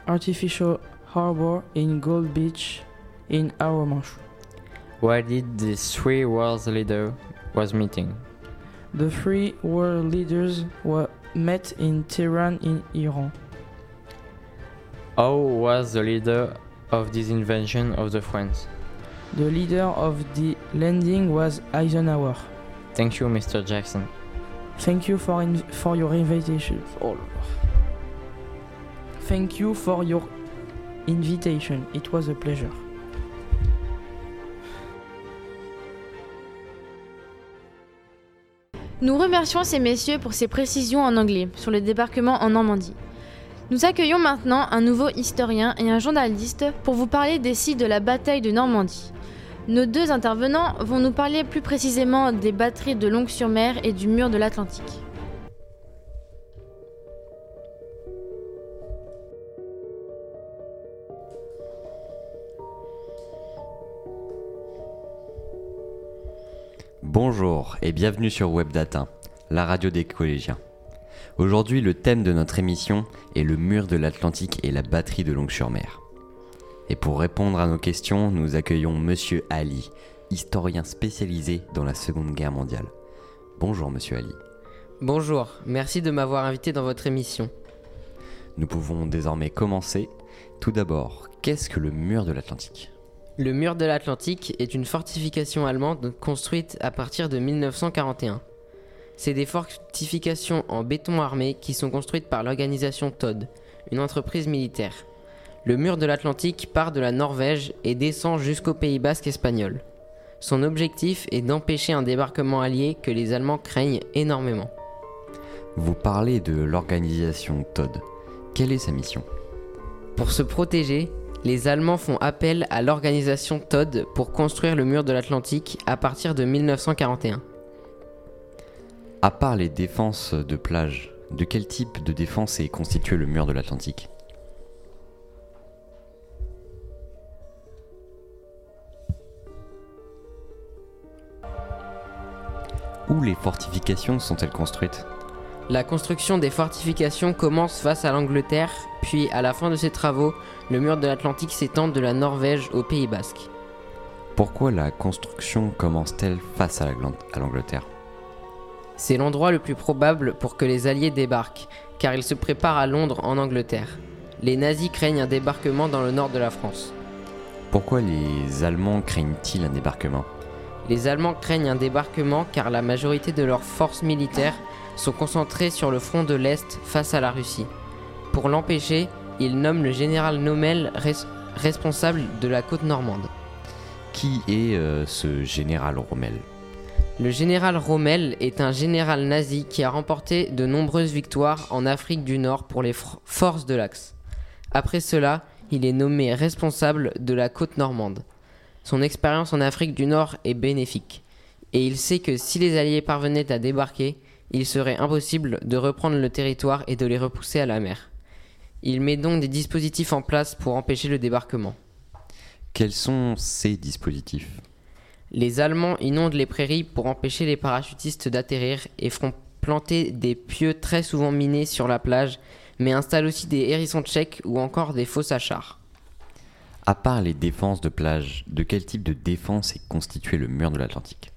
artificial harbor in Gold Beach in Arromanches. Where did the three world leaders was meeting? The three world leaders were met in Tehran in Iran. How was the leader of this invasion of the France? The leader of the landing was Eisenhower. Thank you, Mr. Jackson. Thank you for your invitation. Thank you for your invitation. It was a pleasure. Nous remercions ces messieurs pour ces précisions en anglais sur le débarquement en Normandie. Nous accueillons maintenant un nouveau historien et un journaliste pour vous parler des sites de la bataille de Normandie. Nos deux intervenants vont nous parler plus précisément des batteries de Longues-sur-Mer et du mur de l'Atlantique. Bonjour et bienvenue sur Web d'Hatin, la radio des collégiens. Aujourd'hui, le thème de notre émission est le mur de l'Atlantique et la batterie de Longues-sur-Mer. Et pour répondre à nos questions, nous accueillons Monsieur Ali, historien spécialisé dans la Seconde Guerre mondiale. Bonjour Monsieur Ali. Bonjour, merci de m'avoir invité dans votre émission. Nous pouvons désormais commencer. Tout d'abord, qu'est-ce que le mur de l'Atlantique ? Le mur de l'Atlantique est une fortification allemande construite à partir de 1941. C'est des fortifications en béton armé qui sont construites par l'organisation Todd, une entreprise militaire. Le mur de l'Atlantique part de la Norvège et descend jusqu'au Pays basque espagnol. Son objectif est d'empêcher un débarquement allié que les Allemands craignent énormément. Vous parlez de l'organisation Todd. Quelle est sa mission ? Pour se protéger, les Allemands font appel à l'organisation Todd pour construire le mur de l'Atlantique à partir de 1941. À part les défenses de plage, de quel type de défense est constitué le mur de l'Atlantique ? Où les fortifications sont-elles construites ? La construction des fortifications commence face à l'Angleterre, puis à la fin de ses travaux, le mur de l'Atlantique s'étend de la Norvège au Pays basque. Pourquoi la construction commence-t-elle face à l'Angleterre ? C'est l'endroit le plus probable pour que les Alliés débarquent, car ils se préparent à Londres en Angleterre. Les nazis craignent un débarquement dans le nord de la France. Pourquoi les Allemands craignent-ils un débarquement ? Les Allemands craignent un débarquement car la majorité de leurs forces militaires sont concentrées sur le front de l'Est face à la Russie. Pour l'empêcher, ils nomment le général Rommel responsable de la côte normande. Qui est ce général Rommel ? Le général Rommel est un général nazi qui a remporté de nombreuses victoires en Afrique du Nord pour les forces de l'Axe. Après cela, il est nommé responsable de la côte normande. Son expérience en Afrique du Nord est bénéfique. et il sait que si les Alliés parvenaient à débarquer, il serait impossible de reprendre le territoire et de les repousser à la mer. Il met donc des dispositifs en place pour empêcher le débarquement. Quels sont ces dispositifs ? Les Allemands inondent les prairies pour empêcher les parachutistes d'atterrir et font planter des pieux très souvent minés sur la plage, mais installent aussi des hérissons tchèques ou encore des fosses à chars. À part les défenses de plage, de quel type de défense est constitué le mur de l'Atlantique ?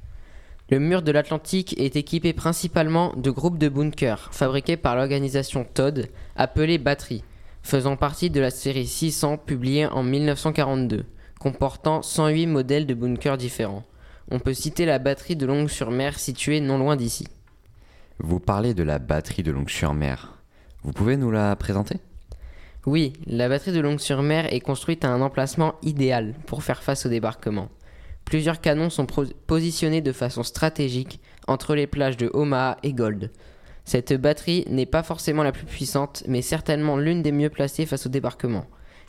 Le mur de l'Atlantique est équipé principalement de groupes de bunkers fabriqués par l'organisation Todd, appelée Batterie, faisant partie de la série 600 publiée en 1942, comportant 108 modèles de bunkers différents. On peut citer la batterie de Longues-sur-Mer située non loin d'ici. Vous parlez de la batterie de Longues-sur-Mer. Vous pouvez nous la présenter ? Oui, la batterie de Longues-sur-Mer est construite à un emplacement idéal pour faire face au débarquement. Plusieurs canons sont positionnés de façon stratégique entre les plages de Omaha et Gold. Cette batterie n'est pas forcément la plus puissante, mais certainement l'une des mieux placées face au débarquement.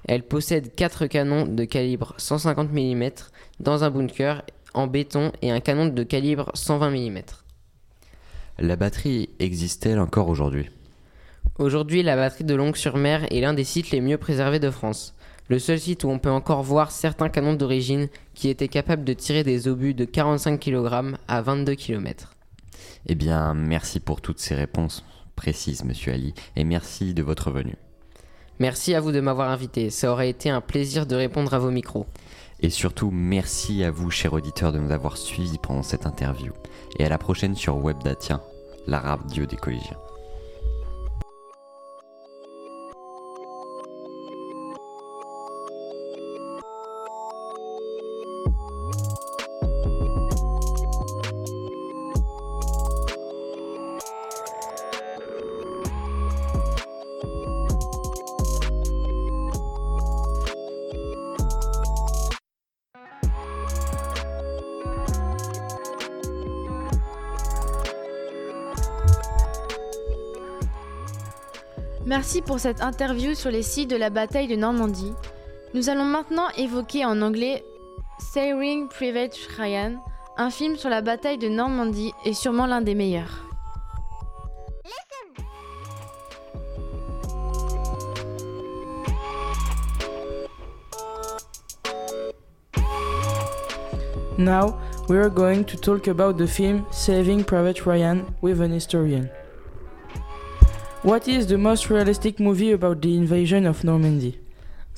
Elle possède 4 canons de calibre 150 mm dans un bunker en béton et un canon de calibre 120 mm. La batterie existe-t-elle encore aujourd'hui ? Aujourd'hui, la batterie de Longues-sur-Mer est l'un des sites les mieux préservés de France. Le seul site où on peut encore voir certains canons d'origine qui étaient capables de tirer des obus de 45 kg à 22 km. Eh bien, merci pour toutes ces réponses précises, Monsieur Ali, et merci de votre venue. Merci à vous de m'avoir invité, ça aurait été un plaisir de répondre à vos micros. Et surtout, merci à vous, chers auditeurs, de nous avoir suivis pendant cette interview. Et à la prochaine sur Web d'Hatin, la radio des collégiens. Merci pour cette interview sur les sites de la bataille de Normandie. Nous allons maintenant évoquer en anglais Saving Private Ryan, un film sur la bataille de Normandie et sûrement l'un des meilleurs. Now, we are going to talk about the film Saving Private Ryan with an historian. What is the most realistic movie about the invasion of Normandy?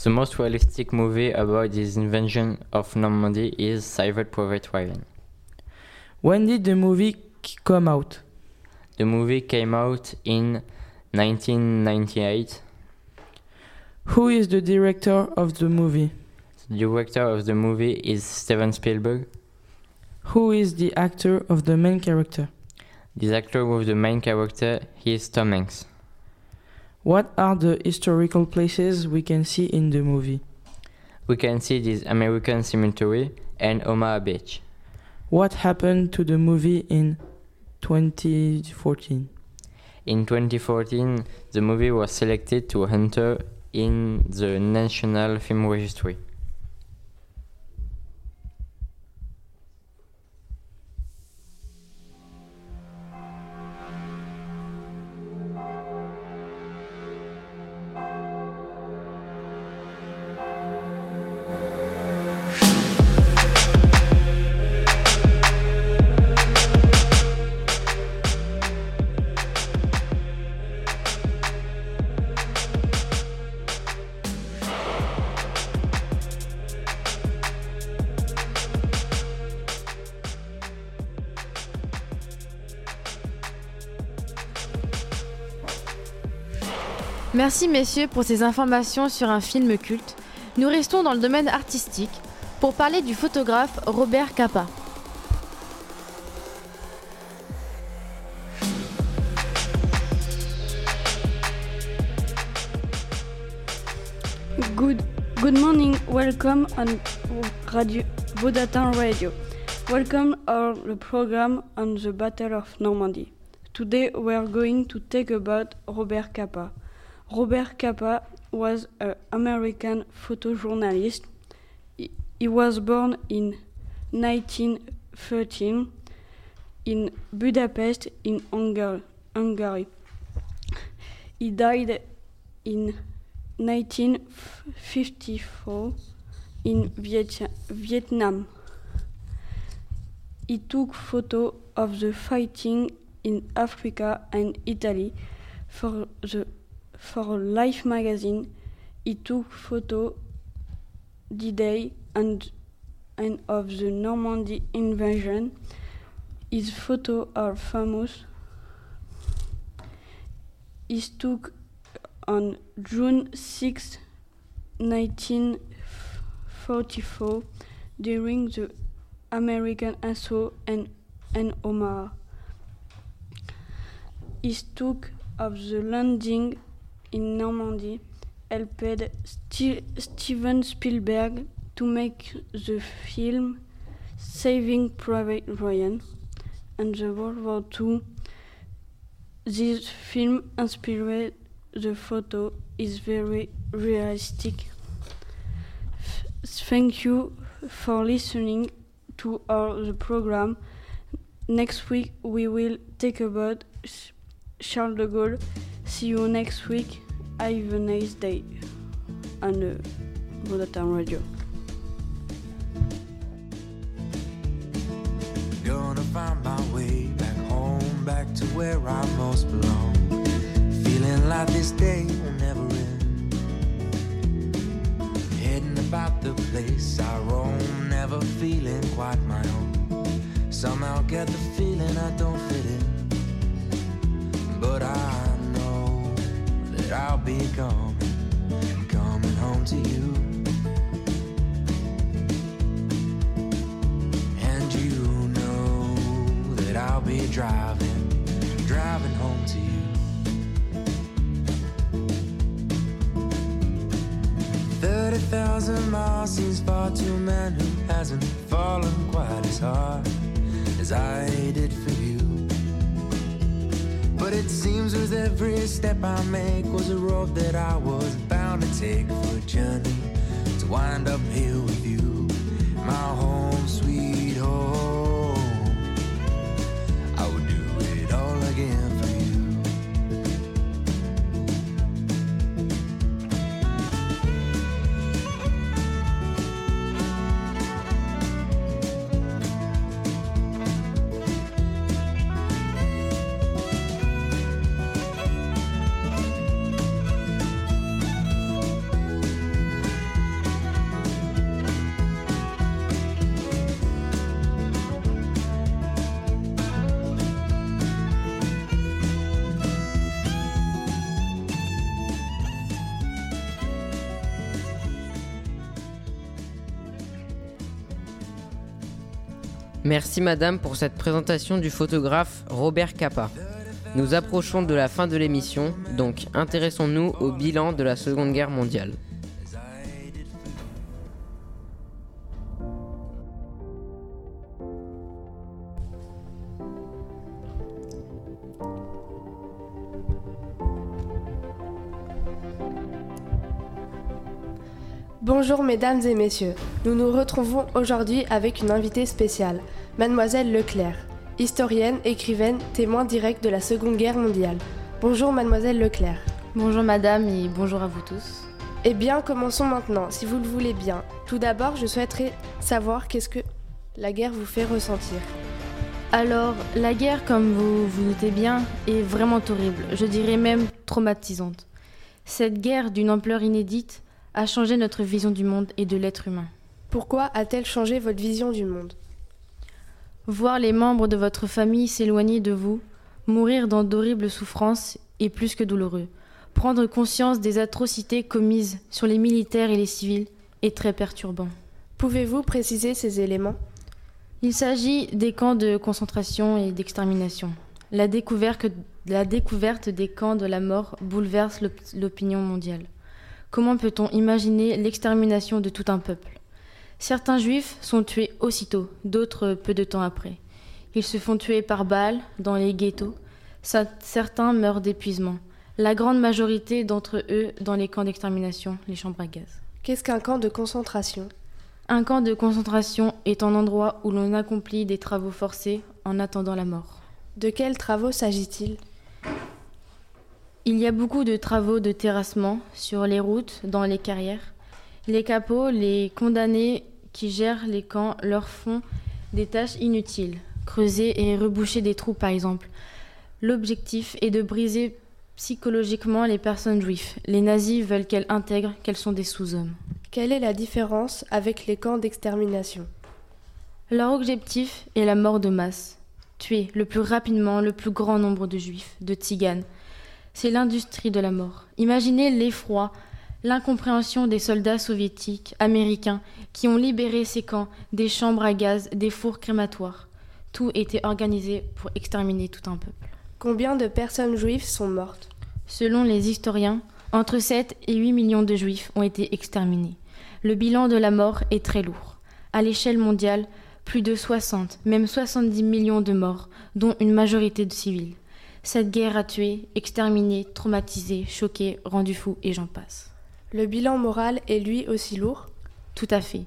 The most realistic movie about this invasion of Normandy is Saving Private Ryan. When did the movie come out? The movie came out in 1998. Who is the director of the movie? The director of the movie is Steven Spielberg. Who is the actor of the main character? The actor of the main character is Tom Hanks. What are the historical places we can see in the movie? We can see this American cemetery and Omaha Beach. What happened to the movie in 2014? In 2014, the movie was selected to enter in the National Film Registry. Merci messieurs pour ces informations sur un film culte. Nous restons dans le domaine artistique pour parler du photographe Robert Capa. Good morning, welcome on Web d'Hatin Radio. Welcome to the program on the Battle of Normandy. Today we are going to talk about Robert Capa. Robert Capa was an American photojournalist. He was born in 1913 in Budapest in Hungary. He died in 1954 in Vietnam. He took photos of the fighting in Africa and Italy for Life magazine. He took photos the day and of the Normandy invasion. His photos are famous. He took on June 6, 1944, during the American assault and Omaha. He took of the landing in Normandy helped Steven Spielberg to make the film Saving Private Ryan. And the World War II, this film inspired the photo is very realistic. Thank you for listening to the program. Next week we will take about Charles de Gaulle. See you next week. Have a nice day and Web d'Hatin Radio. Gonna find my way back home, back to where I most belong. Feeling like this day will never end. Heading about the place I roam, never feeling quite my own. Somehow get the feeling I don't fit in, but I know that I'll be coming home to you. I'll be driving home to you. 30,000 miles seems far to a man who hasn't fallen quite as hard as I did for you. But it seems with every step I make was a road that I was bound to take for a journey to wind up here with you, my home sweet home. Merci madame pour cette présentation du photographe Robert Capa. Nous approchons de la fin de l'émission, donc intéressons-nous au bilan de la Seconde Guerre mondiale. Bonjour mesdames et messieurs, nous nous retrouvons aujourd'hui avec une invitée spéciale, Mademoiselle Leclerc, historienne, écrivaine, témoin direct de la Seconde Guerre mondiale. Bonjour Mademoiselle Leclerc. Bonjour Madame et bonjour à vous tous. Eh bien, commençons maintenant, si vous le voulez bien. Tout d'abord, je souhaiterais savoir qu'est-ce que la guerre vous fait ressentir. Alors, la guerre, comme vous vous doutez bien, est vraiment horrible, je dirais même traumatisante. Cette guerre d'une ampleur inédite a changé notre vision du monde et de l'être humain. Pourquoi a-t-elle changé votre vision du monde ? Voir les membres de votre famille s'éloigner de vous, mourir dans d'horribles souffrances est plus que douloureux. Prendre conscience des atrocités commises sur les militaires et les civils est très perturbant. Pouvez-vous préciser ces éléments ? Il s'agit des camps de concentration et d'extermination. La découverte des camps de la mort bouleverse l'opinion mondiale. Comment peut-on imaginer l'extermination de tout un peuple ? Certains juifs sont tués aussitôt, d'autres peu de temps après. Ils se font tuer par balles dans les ghettos. Certains meurent d'épuisement. La grande majorité d'entre eux dans les camps d'extermination, les chambres à gaz. Qu'est-ce qu'un camp de concentration ? Un camp de concentration est un endroit où l'on accomplit des travaux forcés en attendant la mort. De quels travaux s'agit-il ? Il y a beaucoup de travaux de terrassement sur les routes, dans les carrières. Les capots, les condamnés qui gèrent les camps leur font des tâches inutiles, creuser et reboucher des trous par exemple. L'objectif est de briser psychologiquement les personnes juives. Les nazis veulent qu'elles intègrent qu'elles sont des sous-hommes. Quelle est la différence avec les camps d'extermination ? Leur objectif est la mort de masse. Tuer le plus rapidement le plus grand nombre de juifs, de tziganes. C'est l'industrie de la mort. Imaginez l'effroi, l'incompréhension des soldats soviétiques, américains, qui ont libéré ces camps, des chambres à gaz, des fours crématoires. Tout était organisé pour exterminer tout un peuple. Combien de personnes juives sont mortes ? Selon les historiens, entre 7 et 8 millions de juifs ont été exterminés. Le bilan de la mort est très lourd. À l'échelle mondiale, plus de 60, même 70 millions de morts, dont une majorité de civils. Cette guerre a tué, exterminé, traumatisé, choqué, rendu fou et j'en passe. Le bilan moral est lui aussi lourd ? Tout à fait.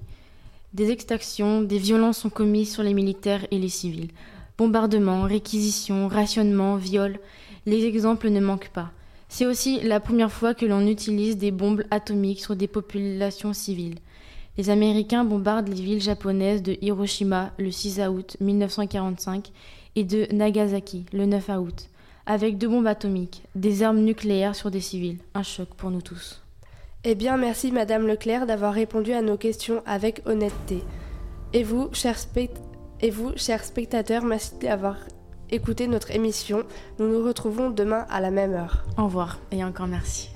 Des exactions, des violences sont commises sur les militaires et les civils. Bombardements, réquisitions, rationnements, viols, les exemples ne manquent pas. C'est aussi la première fois que l'on utilise des bombes atomiques sur des populations civiles. Les Américains bombardent les villes japonaises de Hiroshima le 6 août 1945 et de Nagasaki le 9 août. Avec deux bombes atomiques, des armes nucléaires sur des civils. Un choc pour nous tous. Eh bien, merci Madame Leclerc d'avoir répondu à nos questions avec honnêteté. Et vous, chers spectateurs, merci d'avoir écouté notre émission. Nous nous retrouvons demain à la même heure. Au revoir et encore merci.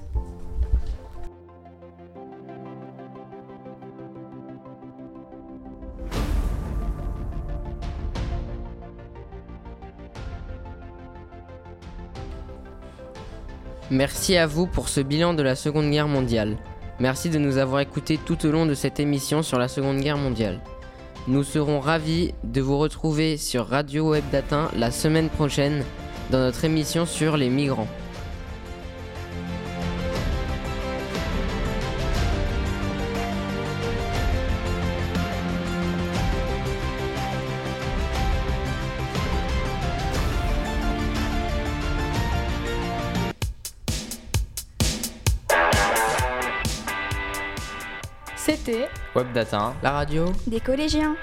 Merci à vous pour ce bilan de la Seconde Guerre mondiale. Merci de nous avoir écoutés tout au long de cette émission sur la Seconde Guerre mondiale. Nous serons ravis de vous retrouver sur Radio Web d'Hatin la semaine prochaine dans notre émission sur les migrants. Web d'Hatin, la radio des collégiens.